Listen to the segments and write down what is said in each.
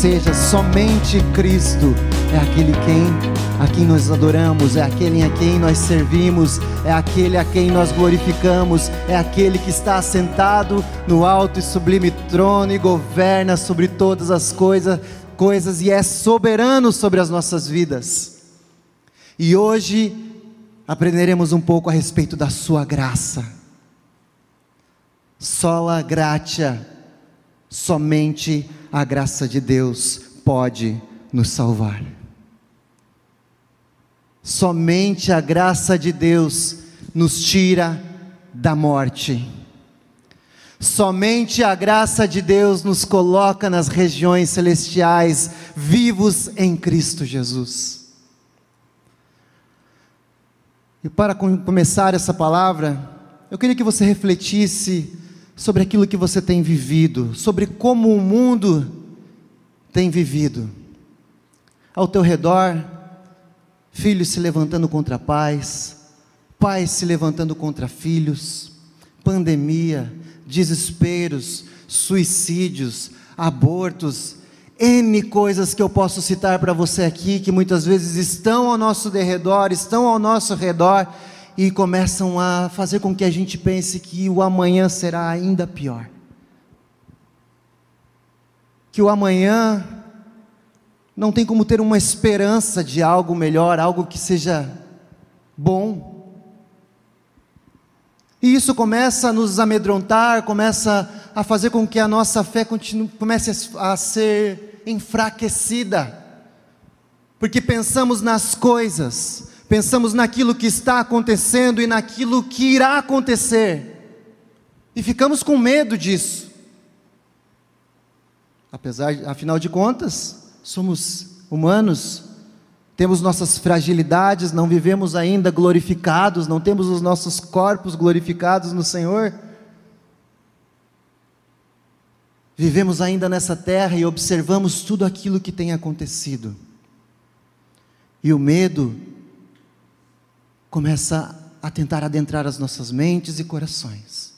seja, somente Cristo é aquele a quem nós adoramos, é aquele a quem nós servimos, é aquele a quem nós glorificamos, é aquele que está assentado no alto e sublime trono e governa sobre todas as coisas e é soberano sobre as nossas vidas. E hoje aprenderemos um pouco a respeito da sua graça. Sola gratia, somente a graça de Deus pode nos salvar. Somente a graça de Deus nos tira da morte. Somente a graça de Deus nos coloca nas regiões celestiais, vivos em Cristo Jesus. E para começar essa palavra, eu queria que você refletisse sobre aquilo que você tem vivido, sobre como o mundo tem vivido. Ao teu redor, filhos se levantando contra pais, pais se levantando contra filhos, pandemia, desesperos, suicídios, abortos, N coisas que eu posso citar para você aqui, que muitas vezes estão ao nosso derredor, e começam a fazer com que a gente pense que o amanhã será ainda pior, que o amanhã não tem como ter uma esperança de algo melhor, algo que seja bom. E isso começa a nos amedrontar, começa a fazer com que a nossa fé comece a ser enfraquecida, porque pensamos nas coisas, pensamos naquilo que está acontecendo e naquilo que irá acontecer, e ficamos com medo disso, afinal de contas, somos humanos, temos nossas fragilidades, não vivemos ainda glorificados, não temos os nossos corpos glorificados no Senhor. Vivemos ainda nessa terra e observamos tudo aquilo que tem acontecido. E o medo começa a tentar adentrar as nossas mentes e corações.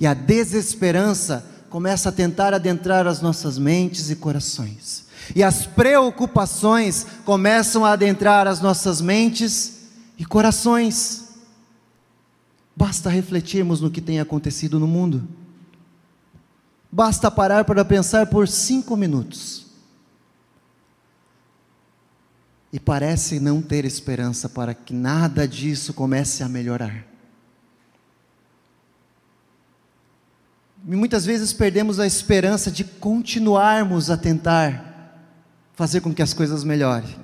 E a desesperança começa a tentar adentrar as nossas mentes e corações. E as preocupações começam a adentrar as nossas mentes e corações. Basta refletirmos no que tem acontecido no mundo. Basta parar para pensar por 5 minutos. E parece não ter esperança para que nada disso comece a melhorar. E muitas vezes perdemos a esperança de continuarmos a tentar fazer com que as coisas melhorem.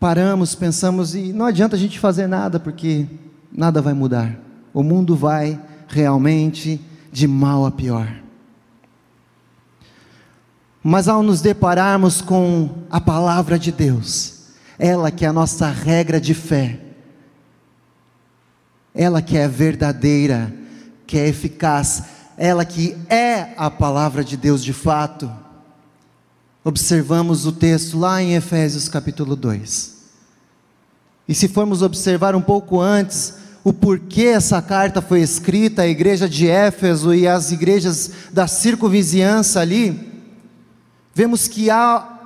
Paramos, pensamos, e não adianta a gente fazer nada, porque nada vai mudar. O mundo vai realmente de mal a pior. Mas ao nos depararmos com a palavra de Deus, ela que é a nossa regra de fé, ela que é verdadeira, que é eficaz, ela que é a palavra de Deus de fato, observamos o texto lá em Efésios capítulo 2, e se formos observar um pouco antes, o porquê essa carta foi escrita, à igreja de Éfeso e às igrejas da circunvizinhança ali, vemos que há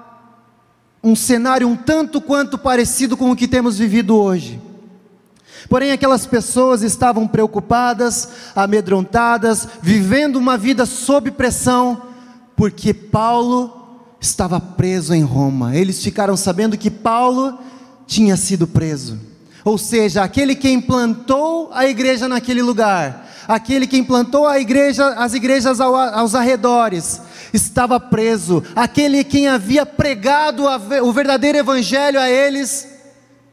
um cenário um tanto quanto parecido com o que temos vivido hoje. Porém aquelas pessoas estavam preocupadas, amedrontadas, vivendo uma vida sob pressão, porque Paulo estava preso em Roma. Eles ficaram sabendo que Paulo tinha sido preso, ou seja, aquele que implantou a igreja naquele lugar, aquele que implantou a igreja, as igrejas aos arredores, estava preso. Aquele quem havia pregado o verdadeiro evangelho a eles,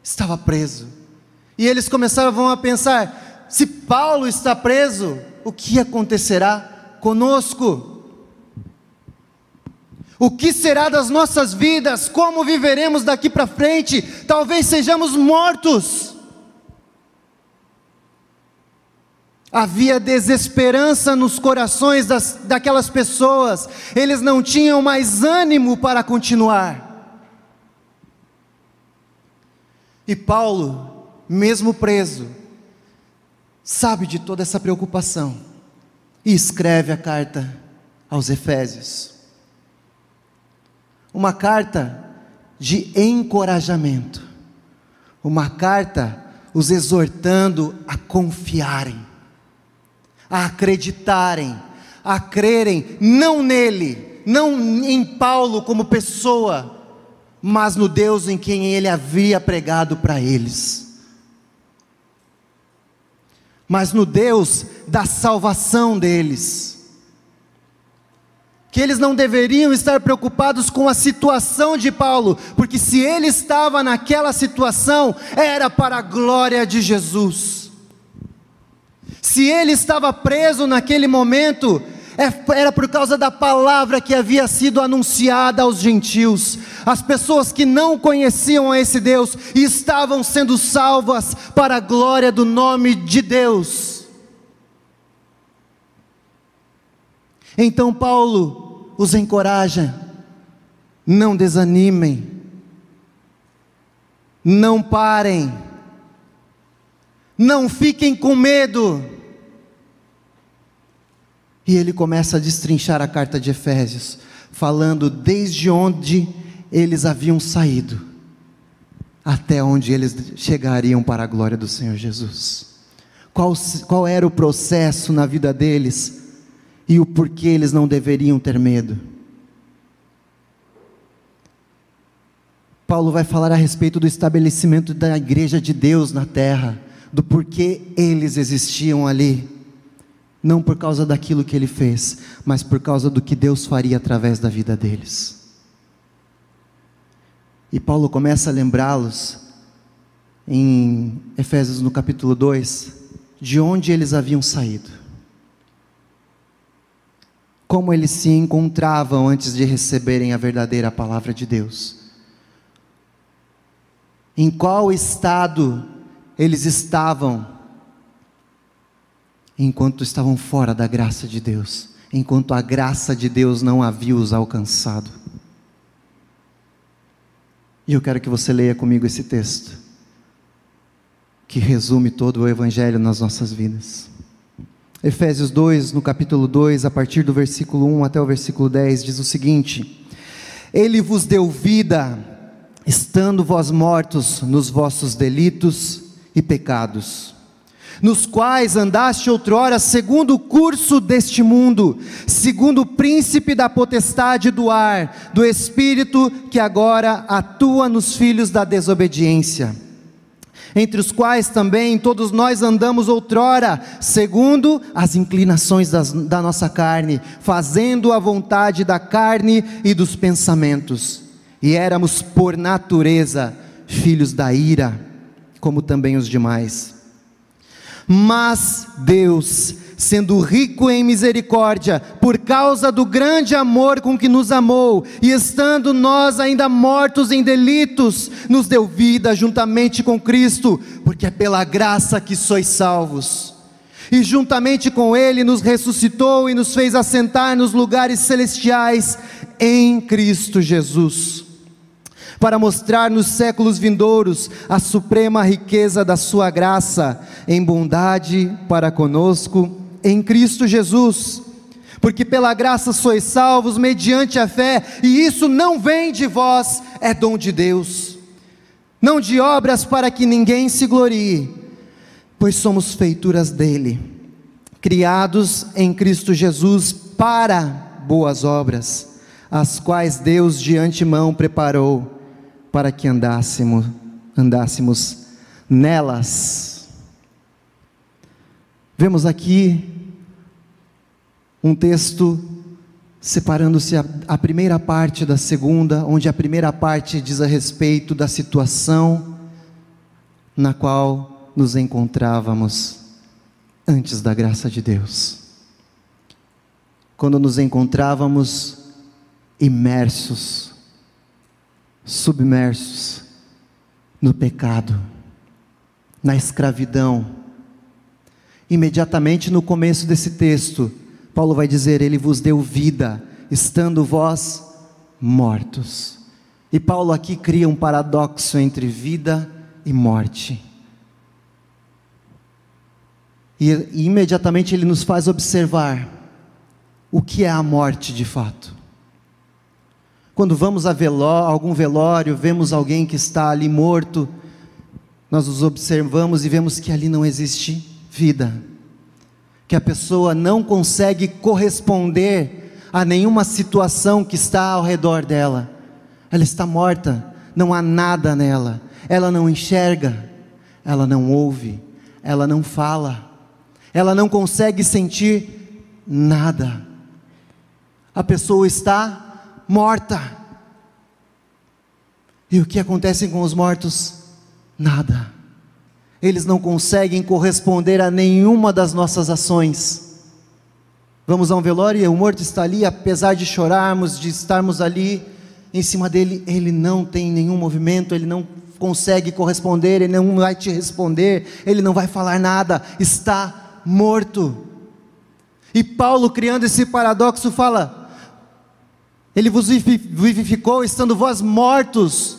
estava preso. E eles começavam a pensar: se Paulo está preso, o que acontecerá conosco? O que será das nossas vidas? Como viveremos daqui para frente? Talvez sejamos mortos. Havia desesperança nos corações daquelas pessoas. Eles não tinham mais ânimo para continuar. E Paulo, mesmo preso, sabe de toda essa preocupação e escreve a carta aos Efésios. uma carta de encorajamento, uma carta os exortando a confiarem, a acreditarem, a crerem, não nele, não em Paulo como pessoa, mas no Deus em quem ele havia pregado para eles, mas no Deus da salvação deles, que eles não deveriam estar preocupados com a situação de Paulo, porque se ele estava naquela situação, era para a glória de Jesus. Se ele estava preso naquele momento, era por causa da palavra que havia sido anunciada aos gentios. As pessoas que não conheciam a esse Deus e estavam sendo salvas para a glória do nome de Deus. Então Paulo os encoraja: não desanimem, não parem, não fiquem com medo. E ele começa a destrinchar a carta de Efésios, falando desde onde eles haviam saído, até onde eles chegariam para a glória do Senhor Jesus. Qual era o processo na vida deles, e o porquê eles não deveriam ter medo. Paulo vai falar a respeito do estabelecimento da igreja de Deus na terra, do porquê eles existiam ali. Não por causa daquilo que ele fez, mas por causa do que Deus faria através da vida deles. E Paulo começa a lembrá-los, em Efésios no capítulo 2, de onde eles haviam saído, como eles se encontravam antes de receberem a verdadeira palavra de Deus, em qual estado eles estavam enquanto estavam fora da graça de Deus, enquanto a graça de Deus não havia os alcançado. E eu quero que você leia comigo esse texto, que resume todo o Evangelho nas nossas vidas. Efésios 2, no capítulo 2, a partir do versículo 1 até o versículo 10, diz o seguinte: Ele vos deu vida, estando vós mortos nos vossos delitos e pecados, nos quais andaste outrora segundo o curso deste mundo, segundo o príncipe da potestade do ar, do espírito que agora atua nos filhos da desobediência, entre os quais também todos nós andamos outrora, segundo as inclinações da nossa carne, fazendo a vontade da carne e dos pensamentos, e éramos por natureza filhos da ira, como também os demais. Mas Deus, sendo rico em misericórdia, por causa do grande amor com que nos amou, e estando nós ainda mortos em delitos, nos deu vida juntamente com Cristo, porque é pela graça que sois salvos. E juntamente com Ele nos ressuscitou e nos fez assentar nos lugares celestiais em Cristo Jesus, para mostrar nos séculos vindouros a suprema riqueza da sua graça, em bondade para conosco, em Cristo Jesus, porque pela graça sois salvos, mediante a fé, e isso não vem de vós, é dom de Deus, não de obras para que ninguém se glorie, pois somos feituras dele, criados em Cristo Jesus para boas obras, as quais Deus de antemão preparou, para que andássemos nelas. Vemos aqui um texto separando-se a primeira parte da segunda, onde a primeira parte diz a respeito da situação na qual nos encontrávamos antes da graça de Deus, quando nos encontrávamos imersos, submersos no pecado, na escravidão. Imediatamente no começo desse texto, Paulo vai dizer: Ele vos deu vida, estando vós mortos. E Paulo aqui cria um paradoxo entre vida e morte. E imediatamente ele nos faz observar o que é a morte de fato. Quando vamos a algum velório, vemos alguém que está ali morto, nós os observamos e vemos que ali não existe vida, que a pessoa não consegue corresponder a nenhuma situação que está ao redor dela. Ela está morta, não há nada nela, ela não enxerga, ela não ouve, ela não fala, ela não consegue sentir nada. A pessoa está morta. E o que acontece com os mortos? Nada. Eles não conseguem corresponder a nenhuma das nossas ações. Vamos a um velório e o morto está ali, apesar de chorarmos, de estarmos ali em cima dele, ele não tem nenhum movimento, ele não consegue corresponder, ele não vai te responder, ele não vai falar nada, está morto. E Paulo, criando esse paradoxo, fala: ele vos vivificou, estando vós mortos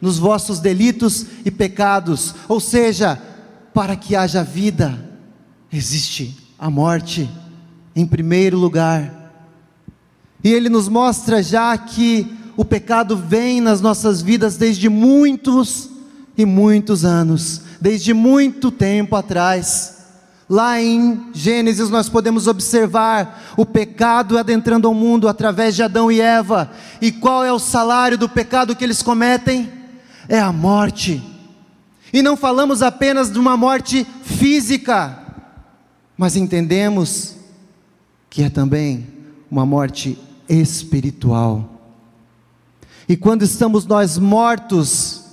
nos vossos delitos e pecados. Ou seja, para que haja vida, existe a morte em primeiro lugar. E ele nos mostra já que o pecado vem nas nossas vidas desde muitos e muitos anos, desde muito tempo atrás. Lá em Gênesis nós podemos observar o pecado adentrando ao mundo através de Adão e Eva. E qual é o salário do pecado que eles cometem? É a morte. E não falamos apenas de uma morte física, mas entendemos que é também uma morte espiritual. E quando estamos nós mortos,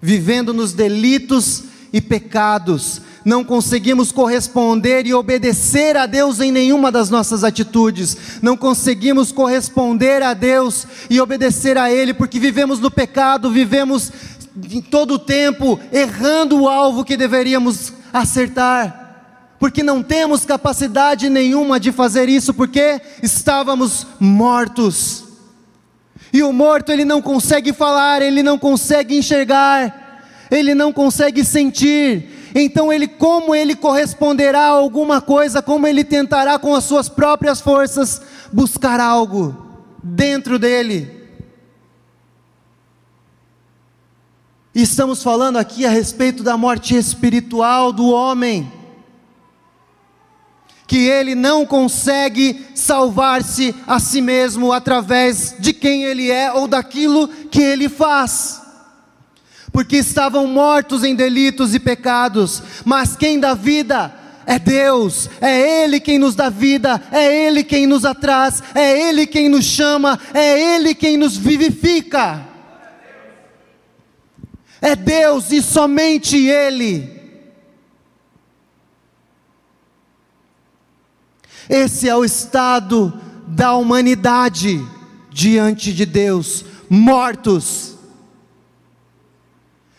vivendo nos delitos e pecados, não conseguimos corresponder e obedecer a Deus em nenhuma das nossas atitudes, não conseguimos corresponder a Deus e obedecer a Ele, porque vivemos no pecado, vivemos em todo o tempo errando o alvo que deveríamos acertar, porque não temos capacidade nenhuma de fazer isso, porque estávamos mortos. E o morto, ele não consegue falar, ele não consegue enxergar, ele não consegue sentir. Então como ele corresponderá a alguma coisa? Como ele tentará com as suas próprias forças buscar algo dentro dele? E estamos falando aqui a respeito da morte espiritual do homem, que ele não consegue salvar-se a si mesmo através de quem ele é ou daquilo que ele faz, porque estavam mortos em delitos e pecados. Mas quem dá vida é Deus, é Ele quem nos dá vida, é Ele quem nos atraz, é Ele quem nos chama, é Ele quem nos vivifica, é Deus e somente Ele. Esse é o estado da humanidade diante de Deus, mortos.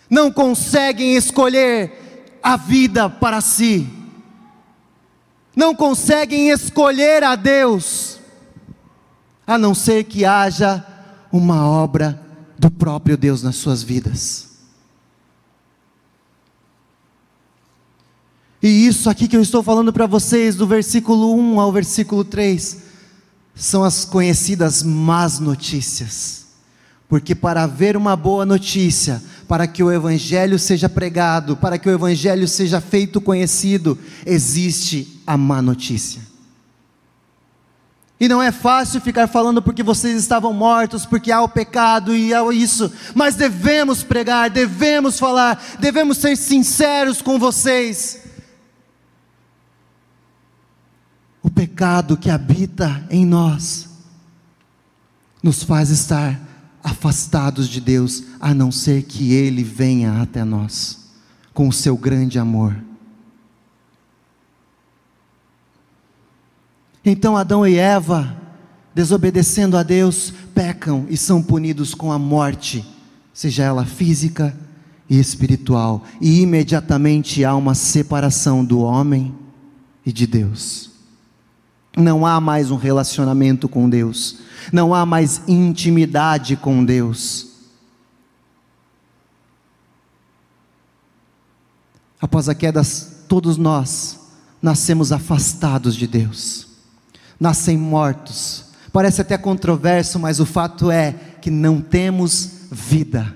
Não conseguem escolher a vida para si, não conseguem escolher a Deus, a não ser que haja uma obra do próprio Deus nas suas vidas. E isso aqui que eu estou falando para vocês, do versículo 1 ao versículo 3, são as conhecidas más notícias. Porque para haver uma boa notícia, para que o Evangelho seja pregado, para que o Evangelho seja feito conhecido, existe a má notícia. E não é fácil ficar falando porque vocês estavam mortos, porque há o pecado e há isso, mas devemos pregar, devemos falar, devemos ser sinceros com vocês. O pecado que habita em nós nos faz estar afastados de Deus, a não ser que Ele venha até nós com o seu grande amor. Então Adão e Eva, desobedecendo a Deus, pecam e são punidos com a morte, seja ela física e espiritual, e imediatamente há uma separação do homem e de Deus. Não há mais um relacionamento com Deus, não há mais intimidade com Deus. Após a queda, todos nós nascemos afastados de Deus, nascem mortos, Parece até controverso, mas o fato é que não temos vida.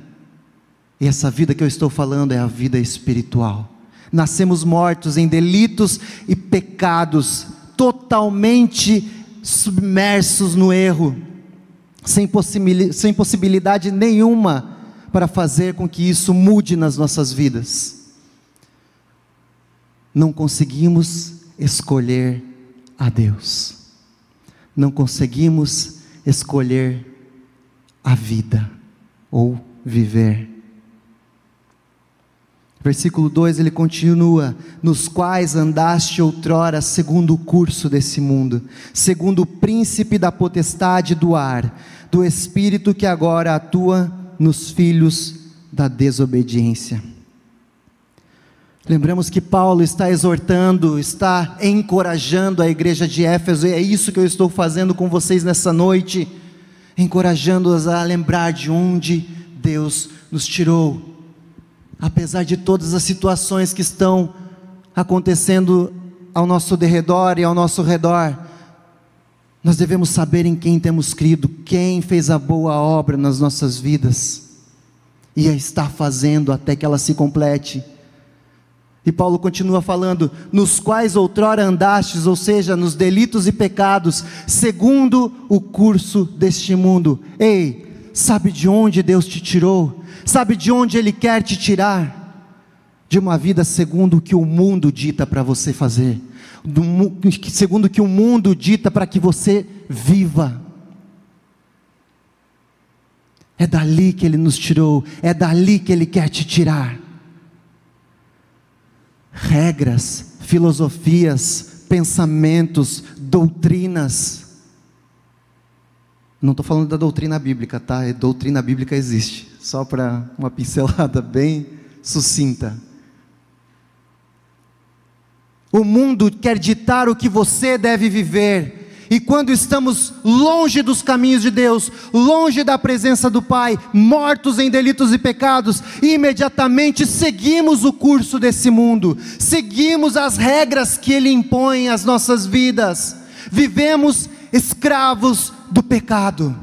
E essa vida que eu estou falando é a vida espiritual. Nascemos mortos em delitos e pecados, totalmente submersos no erro, sem possibilidade nenhuma para fazer com que isso mude nas nossas vidas. Não conseguimos escolher a Deus, não conseguimos escolher a vida, ou viver. Versículo 2, ele continua: nos quais andaste outrora segundo o curso desse mundo, segundo o príncipe da potestade do ar, do espírito que agora atua nos filhos da desobediência. Lembramos que Paulo está exortando, está encorajando a igreja de Éfeso, e é isso que eu estou fazendo com vocês nessa noite, encorajando-os a lembrar de onde Deus nos tirou. Apesar de todas as situações que estão acontecendo ao nosso derredor e ao nosso redor, nós devemos saber em quem temos crido, quem fez a boa obra nas nossas vidas, e a está fazendo até que ela se complete. E Paulo continua falando: nos quais outrora andastes, ou seja, nos delitos e pecados, segundo o curso deste mundo. Ei, sabe de onde Deus te tirou? Sabe de onde Ele quer te tirar? De uma vida segundo o que o mundo dita para você fazer, segundo o que o mundo dita para que você viva. É dali que Ele nos tirou, é dali que Ele quer te tirar. Regras, filosofias, pensamentos, doutrinas. Não estou falando da doutrina bíblica, tá? A doutrina bíblica existe, só para uma pincelada bem sucinta. O mundo quer ditar o que você deve viver. E quando estamos longe dos caminhos de Deus, longe da presença do Pai, mortos em delitos e pecados, imediatamente seguimos o curso desse mundo, seguimos as regras que Ele impõe às nossas vidas, vivemos escravos do pecado.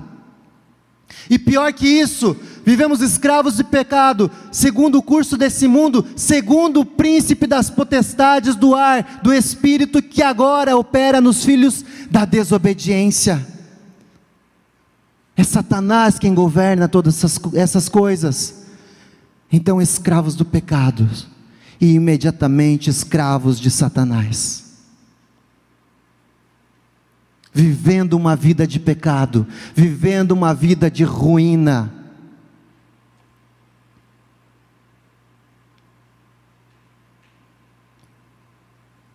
E pior que isso, vivemos escravos de pecado, segundo o curso desse mundo, segundo o príncipe das potestades do ar, do espírito que agora opera nos filhos da desobediência. É Satanás quem governa todas essas coisas. Então, escravos do pecado, e imediatamente escravos de Satanás, vivendo uma vida de pecado, vivendo uma vida de ruína.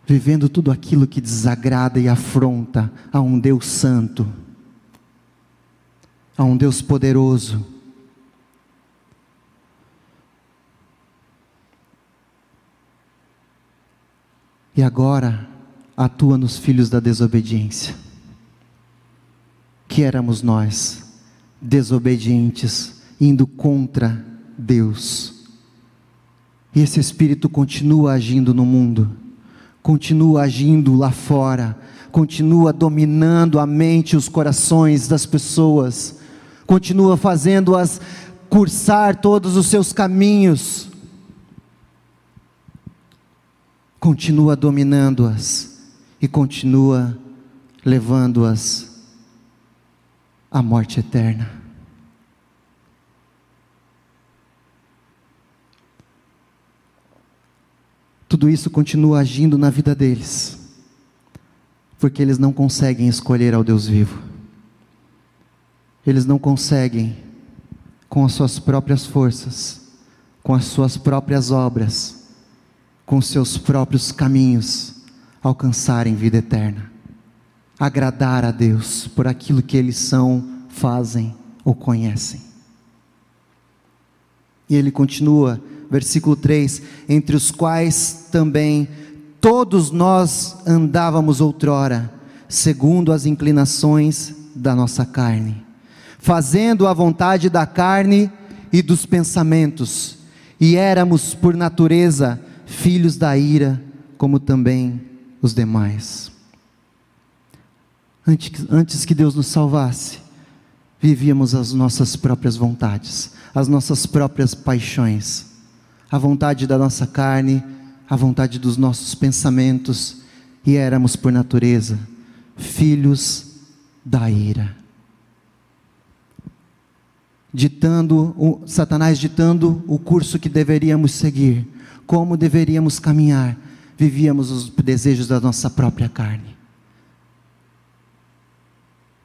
Vivendo tudo aquilo que desagrada e afronta a um Deus santo, a um Deus poderoso. E agora atua nos filhos da desobediência, que éramos nós, desobedientes, indo contra Deus. E esse espírito continua agindo no mundo, continua agindo lá fora, continua dominando a mente e os corações das pessoas, continua fazendo-as cursar todos os seus caminhos, continua dominando-as e continua levando-as a morte eterna. Tudo isso continua agindo na vida deles, porque eles não conseguem escolher ao Deus vivo. Eles não conseguem, com as suas próprias forças, com as suas próprias obras, com seus próprios caminhos, alcançarem vida eterna, agradar a Deus por aquilo que eles são, fazem ou conhecem. E ele continua, versículo 3, entre os quais também todos nós andávamos outrora, segundo as inclinações da nossa carne, fazendo a vontade da carne e dos pensamentos, e éramos por natureza filhos da ira, como também os demais. Antes que Deus nos salvasse, vivíamos as nossas próprias vontades, as nossas próprias paixões, a vontade da nossa carne, a vontade dos nossos pensamentos, e éramos por natureza filhos da ira, Satanás ditando o curso que deveríamos seguir, como deveríamos caminhar. Vivíamos os desejos da nossa própria carne,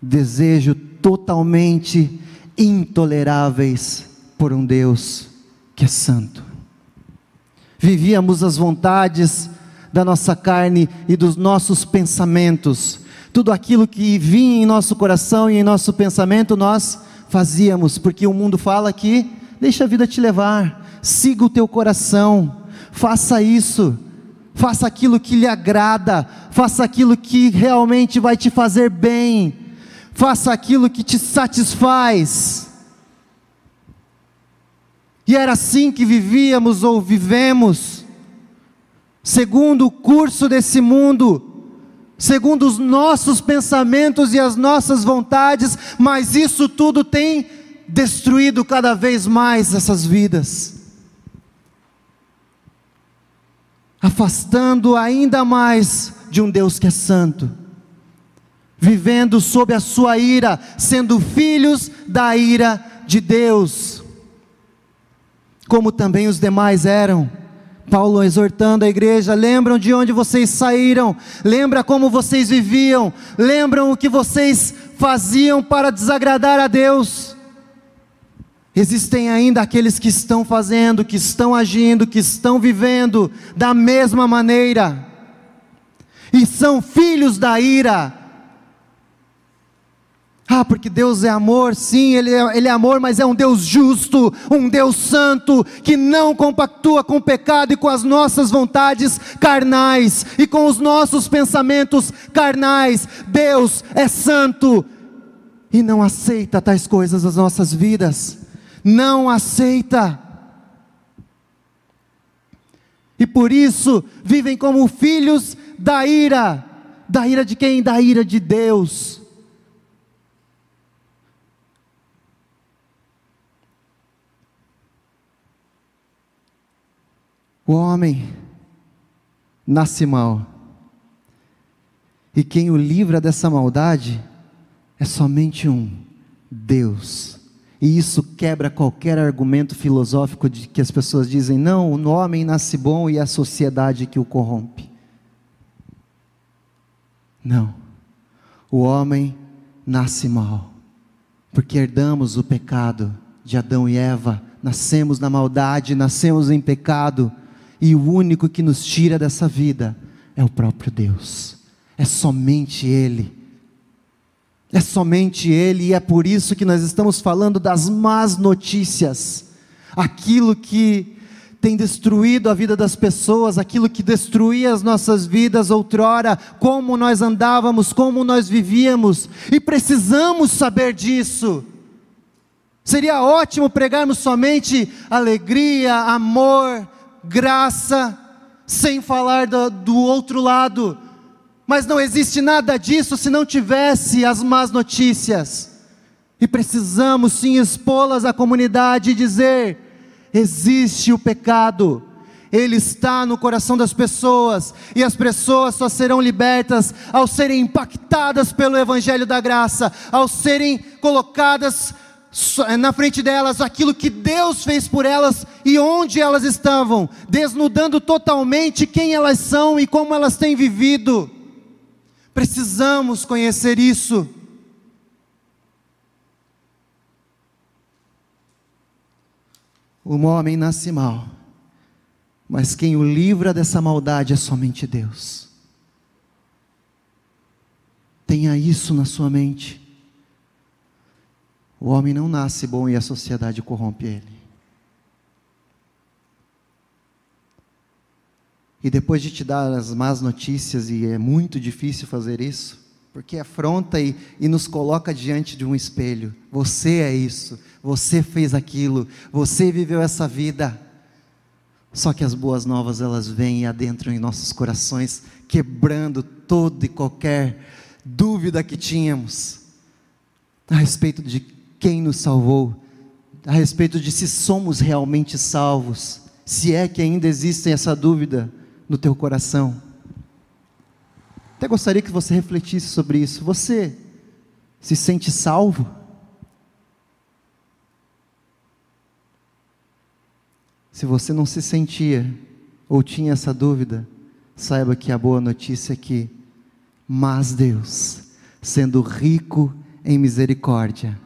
desejo totalmente intoleráveis por um Deus que é santo. Vivíamos as vontades da nossa carne e dos nossos pensamentos. Tudo aquilo que vinha em nosso coração e em nosso pensamento nós fazíamos, porque o mundo fala que deixa a vida te levar, siga o teu coração, faça isso, faça aquilo que lhe agrada, faça aquilo que realmente vai te fazer bem, faça aquilo que te satisfaz. E era assim que vivíamos ou vivemos, segundo o curso desse mundo, segundo os nossos pensamentos e as nossas vontades, mas isso tudo tem destruído cada vez mais essas vidas, afastando ainda mais de um Deus que é santo, vivendo sob a sua ira, sendo filhos da ira de Deus, como também os demais eram. Paulo exortando a igreja: lembram de onde vocês saíram, lembra como vocês viviam, lembram o que vocês faziam para desagradar a Deus. Existem ainda aqueles que estão fazendo, que estão agindo, que estão vivendo da mesma maneira, e são filhos da ira. Ah, porque Deus é amor, sim, Ele é amor, mas é um Deus justo, um Deus santo, que não compactua com o pecado e com as nossas vontades carnais, e com os nossos pensamentos carnais. Deus é santo, e não aceita tais coisas nas nossas vidas, não aceita, e por isso vivem como filhos da ira de quem? Da ira de Deus. O homem nasce mal, e quem o livra dessa maldade é somente um, Deus. E isso quebra qualquer argumento filosófico de que as pessoas dizem: não, o homem nasce bom e é a sociedade que o corrompe. Não, o homem nasce mal, porque herdamos o pecado de Adão e Eva, nascemos na maldade, nascemos em pecado. E o único que nos tira dessa vida é o próprio Deus, é somente Ele, é somente Ele. E é por isso que nós estamos falando das más notícias, aquilo que tem destruído a vida das pessoas, aquilo que destruía as nossas vidas outrora, como nós andávamos, como nós vivíamos, e precisamos saber disso. Seria ótimo pregarmos somente alegria, amor, graça, sem falar do outro lado, mas não existe nada disso se não tivesse as más notícias, e precisamos sim expô-las à comunidade e dizer: existe o pecado, ele está no coração das pessoas, e as pessoas só serão libertas ao serem impactadas pelo Evangelho da Graça, ao serem colocadas na frente delas aquilo que Deus fez por elas e onde elas estavam, desnudando totalmente quem elas são e como elas têm vivido. Precisamos conhecer isso. O homem nasce mal, mas quem o livra dessa maldade é somente Deus. Tenha isso na sua mente. O homem não nasce bom e a sociedade corrompe ele. E depois de te dar as más notícias, e é muito difícil fazer isso, porque afronta e nos coloca diante de um espelho: você é isso, você fez aquilo, você viveu essa vida. Só que as boas novas, elas vêm e adentram em nossos corações, quebrando todo e qualquer dúvida que tínhamos a respeito de quem nos salvou, a respeito de se somos realmente salvos, se é que ainda existe essa dúvida no teu coração. Até gostaria que você refletisse sobre isso. Você se sente salvo? Se você não se sentia ou tinha essa dúvida, saiba que a boa notícia é que, mas Deus, sendo rico em misericórdia,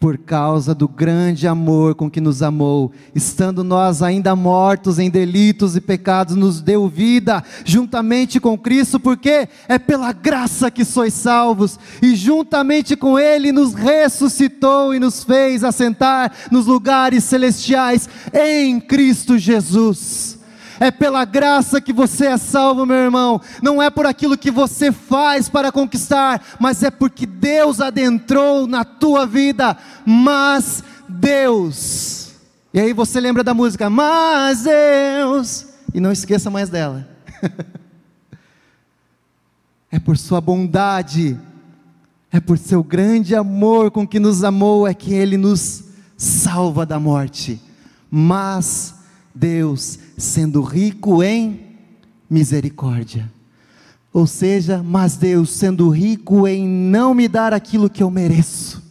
por causa do grande amor com que nos amou, estando nós ainda mortos em delitos e pecados, nos deu vida juntamente com Cristo, porque é pela graça que sois salvos, e juntamente com Ele nos ressuscitou e nos fez assentar nos lugares celestiais em Cristo Jesus. É pela graça que você é salvo, meu irmão. Não é por aquilo que você faz para conquistar, mas é porque Deus adentrou na tua vida. Mas Deus. E aí você lembra da música, mas Deus. E não esqueça mais dela. É por sua bondade, é por seu grande amor com que nos amou, é que Ele nos salva da morte. Mas Deus, sendo rico em misericórdia, ou seja, mas Deus sendo rico em não me dar aquilo que eu mereço,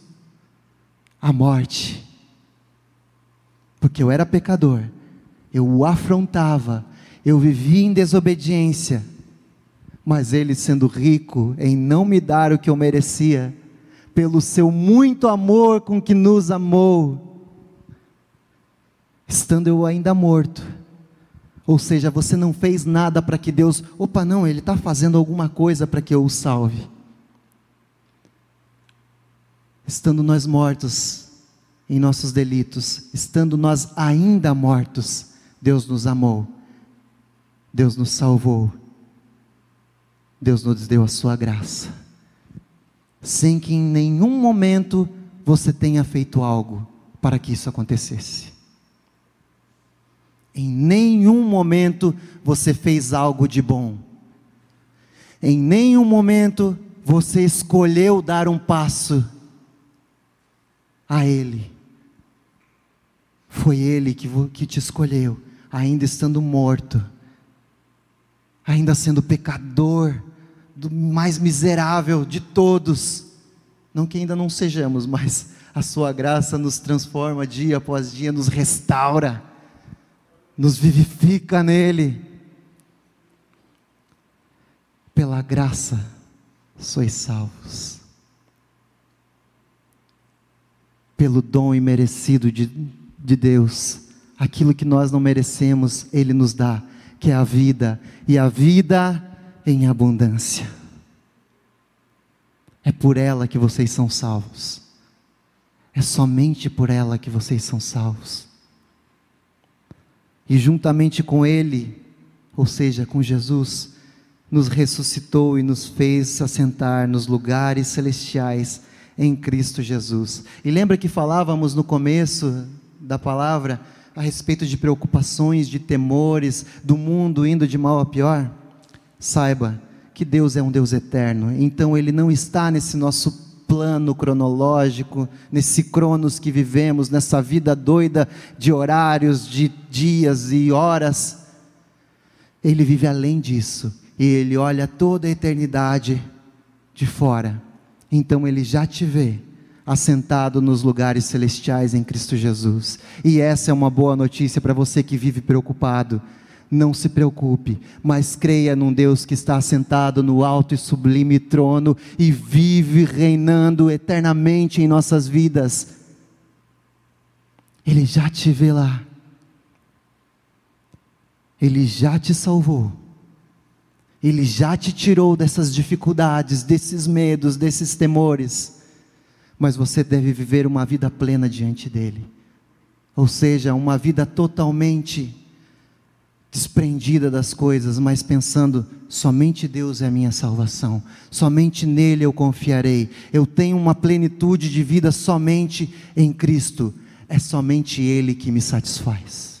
a morte, porque eu era pecador, eu o afrontava, eu vivia em desobediência, mas Ele sendo rico em não me dar o que eu merecia, pelo seu muito amor com que nos amou, estando eu ainda morto, ou seja, você não fez nada para que Deus, opa não, Ele está fazendo alguma coisa para que eu o salve, estando nós mortos em nossos delitos, estando nós ainda mortos, Deus nos amou, Deus nos salvou, Deus nos deu a sua graça, sem que em nenhum momento você tenha feito algo para que isso acontecesse. Em nenhum momento você fez algo de bom. Em nenhum momento você escolheu dar um passo a Ele. Foi Ele que te escolheu, ainda estando morto, ainda sendo pecador, do mais miserável de todos. Não que ainda não sejamos, mas a sua graça nos transforma dia após dia, nos restaura, nos vivifica nele. Pela graça sois salvos, pelo dom imerecido de Deus, aquilo que nós não merecemos, Ele nos dá, que é a vida, e a vida em abundância. É por ela que vocês são salvos, é somente por ela que vocês são salvos. E juntamente com Ele, ou seja, com Jesus, nos ressuscitou e nos fez assentar nos lugares celestiais em Cristo Jesus. E lembra que falávamos no começo da palavra a respeito de preocupações, de temores, do mundo indo de mal a pior? Saiba que Deus é um Deus eterno, então Ele não está nesse nosso plano cronológico, nesse cronos que vivemos, nessa vida doida de horários, de dias e horas. Ele vive além disso, e Ele olha toda a eternidade de fora, então Ele já te vê assentado nos lugares celestiais em Cristo Jesus, e essa é uma boa notícia para você que vive preocupado. Não se preocupe, mas creia num Deus que está assentado no alto e sublime trono e vive reinando eternamente em nossas vidas. Ele já te vê lá, Ele já te salvou, Ele já te tirou dessas dificuldades, desses medos, desses temores, mas você deve viver uma vida plena diante dEle, ou seja, uma vida totalmente desprendida das coisas, mas pensando, somente Deus é a minha salvação, somente nele eu confiarei, eu tenho uma plenitude de vida somente em Cristo, é somente Ele que me satisfaz.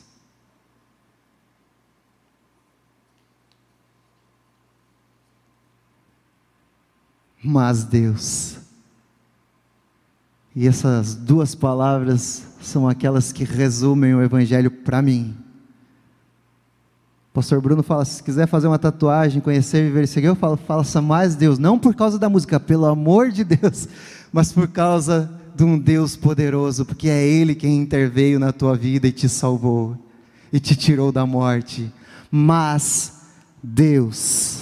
mas Deus. E essas duas palavras são aquelas que resumem o Evangelho para mim. O pastor Bruno fala, se quiser fazer uma tatuagem, conhecer, viver e seguir, eu falo, faça mais Deus, não por causa da música, pelo amor de Deus, mas por causa de um Deus poderoso, porque é Ele quem interveio na tua vida e te salvou, e te tirou da morte. Mas Deus.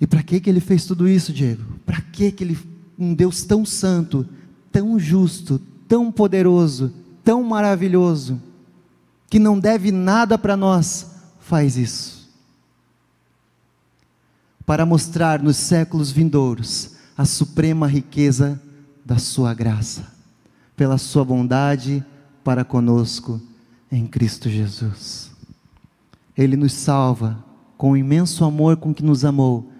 E para que Ele fez tudo isso, Diego? Para que Ele, um Deus tão santo, tão justo, tão poderoso, tão maravilhoso, que não deve nada para nós, faz isso? Para mostrar nos séculos vindouros a suprema riqueza da sua graça, pela sua bondade para conosco em Cristo Jesus. Ele nos salva com o imenso amor com que nos amou,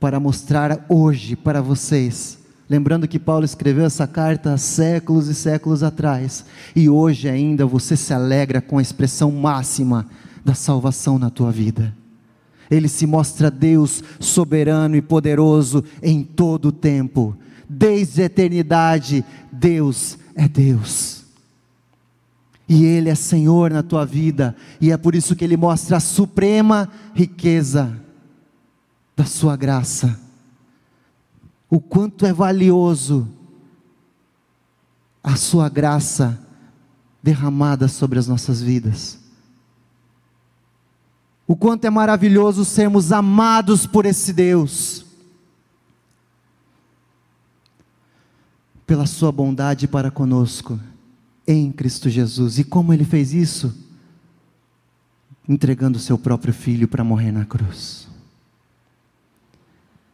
para mostrar hoje para vocês, lembrando que Paulo escreveu essa carta há séculos e séculos atrás, e hoje ainda você se alegra com a expressão máxima da salvação na tua vida. Ele se mostra Deus soberano e poderoso em todo o tempo, desde a eternidade. Deus é Deus, e Ele é Senhor na tua vida, e é por isso que Ele mostra a suprema riqueza da sua graça, o quanto é valioso a sua graça derramada sobre as nossas vidas, o quanto é maravilhoso sermos amados por esse Deus, pela sua bondade para conosco, em Cristo Jesus. E como Ele fez isso? Entregando o seu próprio Filho para morrer na cruz,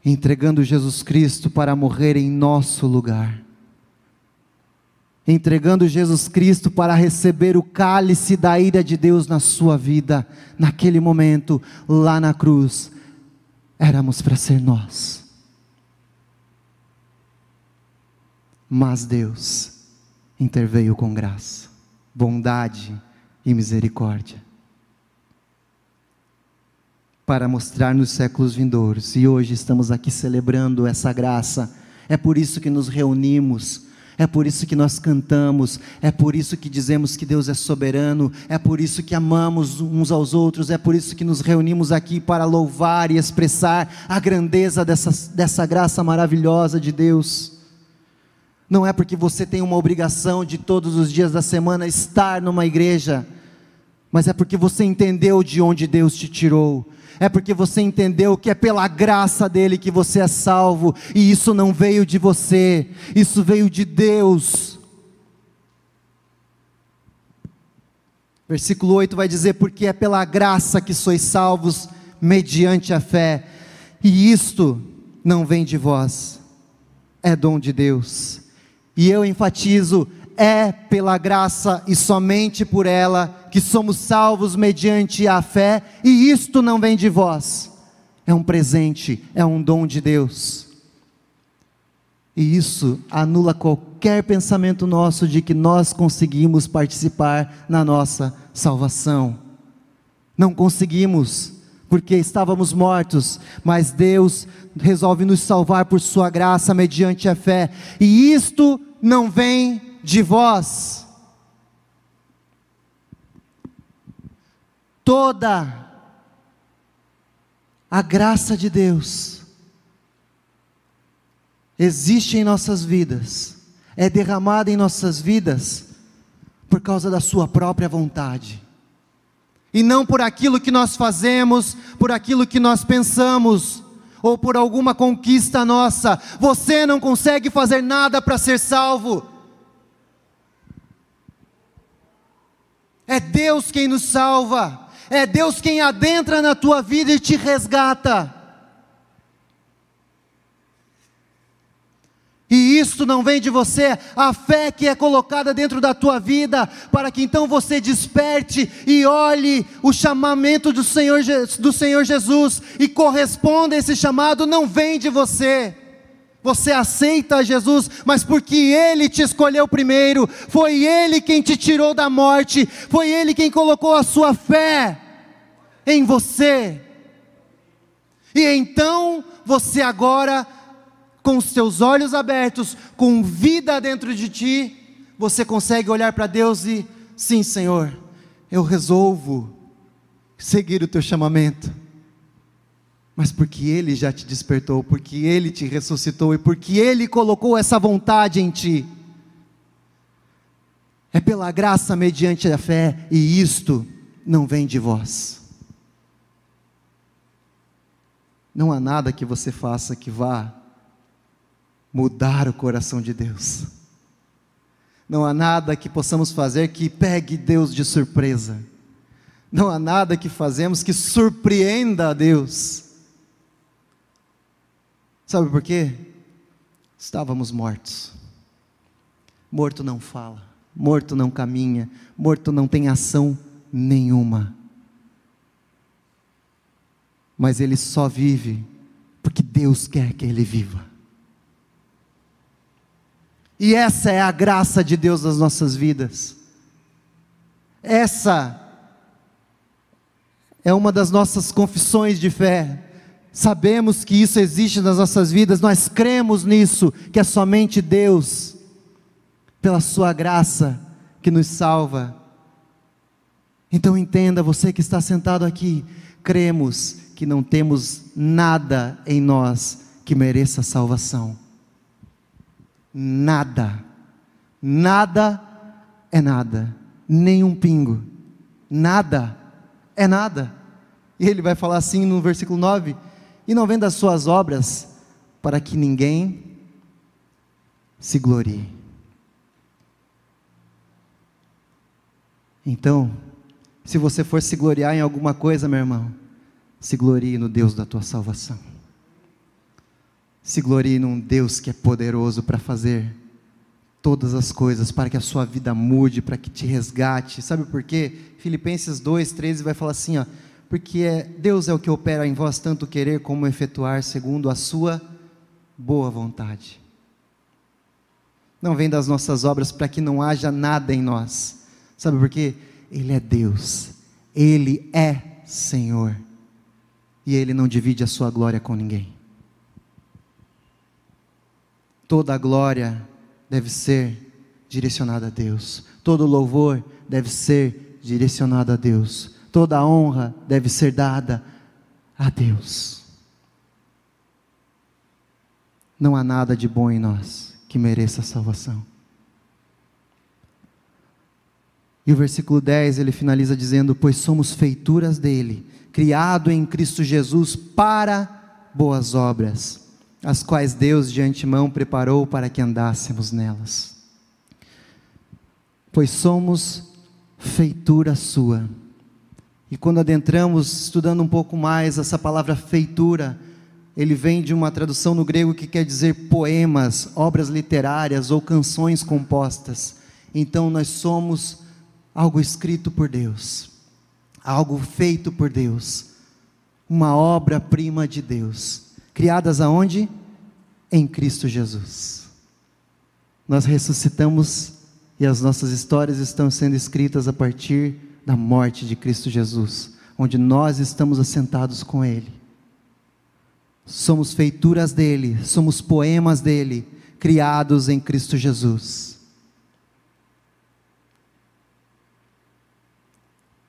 entregando Jesus Cristo para morrer em nosso lugar, entregando Jesus Cristo para receber o cálice da ira de Deus na sua vida. Naquele momento, lá na cruz, éramos para ser nós, mas Deus interveio com graça, bondade e misericórdia, para mostrar nos séculos vindouros. E hoje estamos aqui celebrando essa graça. É por isso que nos reunimos, é por isso que nós cantamos, é por isso que dizemos que Deus é soberano, é por isso que amamos uns aos outros, é por isso que nos reunimos aqui para louvar e expressar a grandeza dessa graça maravilhosa de Deus. Não é porque você tem uma obrigação de todos os dias da semana estar numa igreja, mas é porque você entendeu de onde Deus te tirou, é porque você entendeu que é pela graça dEle que você é salvo, e isso não veio de você, isso veio de Deus. Versículo 8 vai dizer, porque é pela graça que sois salvos, mediante a fé, e isto não vem de vós, é dom de Deus. E eu enfatizo, é pela graça e somente por ela que somos salvos mediante a fé, e isto não vem de vós, é um presente, é um dom de Deus. E isso anula qualquer pensamento nosso de que nós conseguimos participar na nossa salvação. Não conseguimos, porque estávamos mortos, mas Deus resolve nos salvar por sua graça mediante a fé, e isto não vem de vós. Toda a graça de Deus existe em nossas vidas, é derramada em nossas vidas por causa da sua própria vontade, e não por aquilo que nós fazemos, por aquilo que nós pensamos, ou por alguma conquista nossa. Você não consegue fazer nada para ser salvo, é Deus quem nos salva, é Deus quem adentra na tua vida e te resgata, e isto não vem de você, a fé que é colocada dentro da tua vida, para que então você desperte e olhe o chamamento do Senhor Jesus, e corresponda a esse chamado. Não vem de você, você aceita Jesus, mas porque Ele te escolheu primeiro, foi Ele quem te tirou da morte, foi Ele quem colocou a sua fé em você. E então você agora, com os seus olhos abertos, com vida dentro de ti, você consegue olhar para Deus e, sim, Senhor, eu resolvo seguir o teu chamamento, mas porque Ele já te despertou, porque Ele te ressuscitou e porque Ele colocou essa vontade em ti. É pela graça mediante a fé, e isto não vem de vós. Não há nada que você faça que vá mudar o coração de Deus. Não há nada que possamos fazer que pegue Deus de surpresa. Não há nada que fazemos que surpreenda a Deus. Sabe por quê? Estávamos mortos. Morto não fala, morto não caminha, morto não tem ação nenhuma. Mas ele só vive porque Deus quer que ele viva. E essa é a graça de Deus nas nossas vidas. Essa é uma das nossas confissões de fé. Sabemos que isso existe nas nossas vidas, nós cremos nisso, que é somente Deus, pela sua graça, que nos salva. Então entenda, você que está sentado aqui, cremos que não temos nada em nós que mereça salvação. Nada, nada é nada, nem um pingo, nada é nada. E ele vai falar assim no versículo 9, e não venda as suas obras para que ninguém se glorie. Então, se você for se gloriar em alguma coisa, meu irmão, se glorie no Deus da tua salvação. Se glorie num Deus que é poderoso para fazer todas as coisas, para que a sua vida mude, para que te resgate. Sabe por quê? Filipenses 2:13 vai falar assim, ó, porque Deus é o que opera em vós tanto querer como efetuar segundo a sua boa vontade. Não vem das nossas obras para que não haja nada em nós. Sabe por quê? Ele é Deus, Ele é Senhor, e Ele não divide a sua glória com ninguém. Toda a glória deve ser direcionada a Deus. Todo louvor deve ser direcionado a Deus. Toda a honra deve ser dada a Deus. Não há nada de bom em nós que mereça a salvação. E o versículo 10, ele finaliza dizendo, pois somos feituras dele, criado em Cristo Jesus para boas obras, as quais Deus de antemão preparou para que andássemos nelas. Pois somos feitura sua. E quando adentramos, estudando um pouco mais essa palavra feitura, ele vem de uma tradução no grego que quer dizer poemas, obras literárias ou canções compostas. Então nós somos algo escrito por Deus, algo feito por Deus, uma obra-prima de Deus, criadas aonde? Em Cristo Jesus. Nós ressuscitamos e as nossas histórias estão sendo escritas a partir da morte de Cristo Jesus, onde nós estamos assentados com Ele. Somos feituras dEle, somos poemas dEle, criados em Cristo Jesus,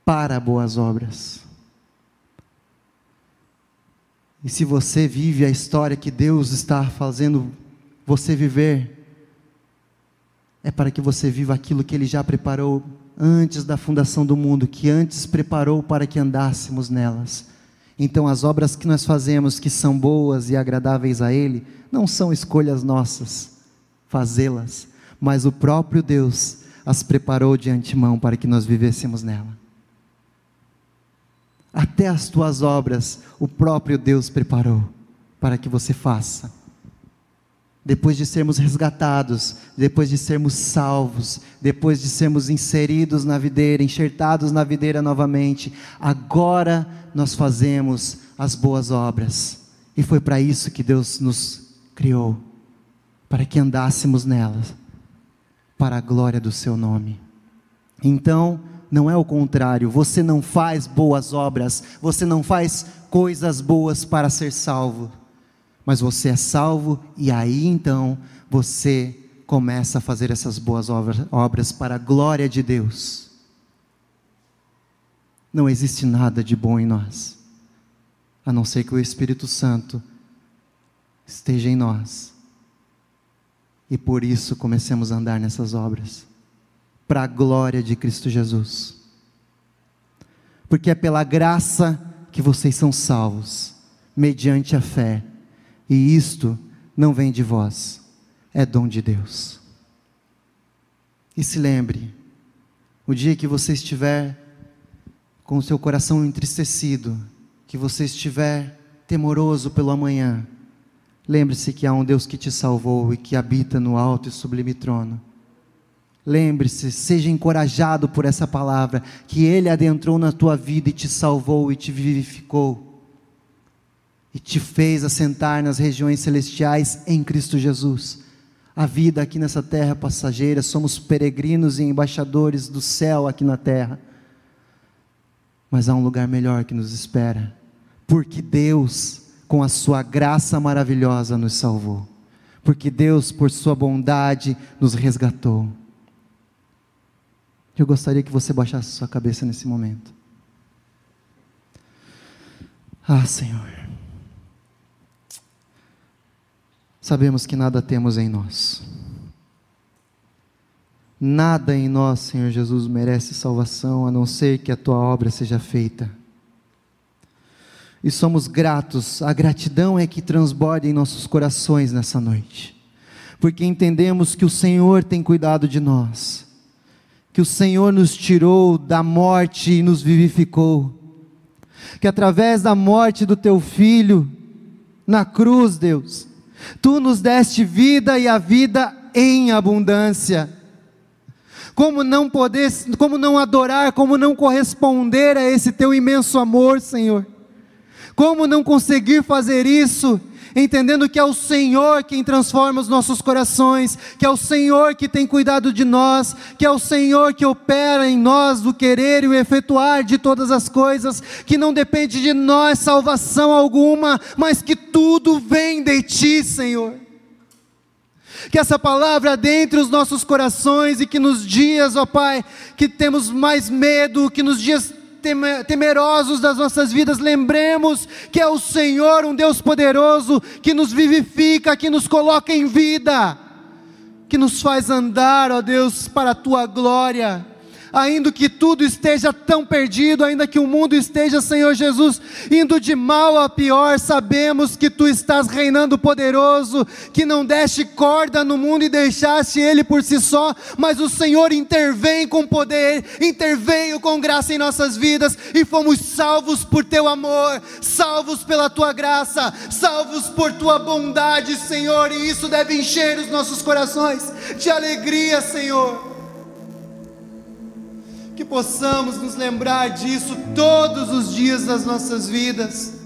para boas obras. E se você vive a história que Deus está fazendo você viver, é para que você viva aquilo que Ele já preparou antes da fundação do mundo, que antes preparou para que andássemos nelas. Então as obras que nós fazemos, que são boas e agradáveis a Ele, não são escolhas nossas fazê-las, mas o próprio Deus as preparou de antemão para que nós vivêssemos nela. Até as tuas obras o próprio Deus preparou para que você faça. Depois de sermos resgatados, depois de sermos salvos, depois de sermos inseridos na videira, enxertados na videira novamente, agora nós fazemos as boas obras. E foi para isso que Deus nos criou, para que andássemos nelas, para a glória do seu nome. Então não é o contrário. Você não faz boas obras, você não faz coisas boas para ser salvo, mas você é salvo, e aí então você começa a fazer essas boas obras para a glória de Deus. Não existe nada de bom em nós, a não ser que o Espírito Santo esteja em nós, e por isso comecemos a andar nessas obras, para a glória de Cristo Jesus, porque é pela graça que vocês são salvos, mediante a fé, e isto não vem de vós, é dom de Deus. E se lembre, o dia que você estiver com o seu coração entristecido, que você estiver temoroso pelo amanhã, lembre-se que há um Deus que te salvou e que habita no alto e sublime trono. Lembre-se, seja encorajado por essa palavra, que Ele adentrou na tua vida e te salvou e te vivificou, e te fez assentar nas regiões celestiais em Cristo Jesus. A vida aqui nessa terra passageira, somos peregrinos e embaixadores do céu aqui na terra, mas há um lugar melhor que nos espera, porque Deus, com a sua graça maravilhosa, nos salvou, porque Deus, por sua bondade, nos resgatou. Eu gostaria que você baixasse sua cabeça nesse momento. Ah, Senhor, sabemos que nada temos em nós, nada em nós, Senhor Jesus, merece salvação, a não ser que a Tua obra seja feita, e somos gratos. A gratidão é que transborda em nossos corações nessa noite, porque entendemos que o Senhor tem cuidado de nós, que o Senhor nos tirou da morte e nos vivificou, que através da morte do Teu Filho, na cruz, Deus, Tu nos deste vida, e a vida em abundância. Como não poder, como não adorar, como não corresponder a esse Teu imenso amor, Senhor? Como não conseguir fazer isso, entendendo que é o Senhor quem transforma os nossos corações, que é o Senhor que tem cuidado de nós, que é o Senhor que opera em nós o querer e o efetuar de todas as coisas, que não depende de nós salvação alguma, mas que tudo vem de Ti, Senhor. Que essa palavra adentre os nossos corações, e que nos dias, ó Pai, que temos mais medo, que nos dias temerosos das nossas vidas, lembremos que é o Senhor, um Deus poderoso, que nos vivifica, que nos coloca em vida, que nos faz andar, ó Deus, para a Tua glória, ainda que tudo esteja tão perdido, ainda que o mundo esteja, Senhor Jesus, indo de mal a pior, sabemos que Tu estás reinando poderoso, que não deste corda no mundo e deixaste ele por si só, mas o Senhor intervém com poder, interveio com graça em nossas vidas, e fomos salvos por Teu amor, salvos pela Tua graça, salvos por Tua bondade, Senhor, e isso deve encher os nossos corações de alegria, Senhor. Que possamos nos lembrar disso todos os dias das nossas vidas,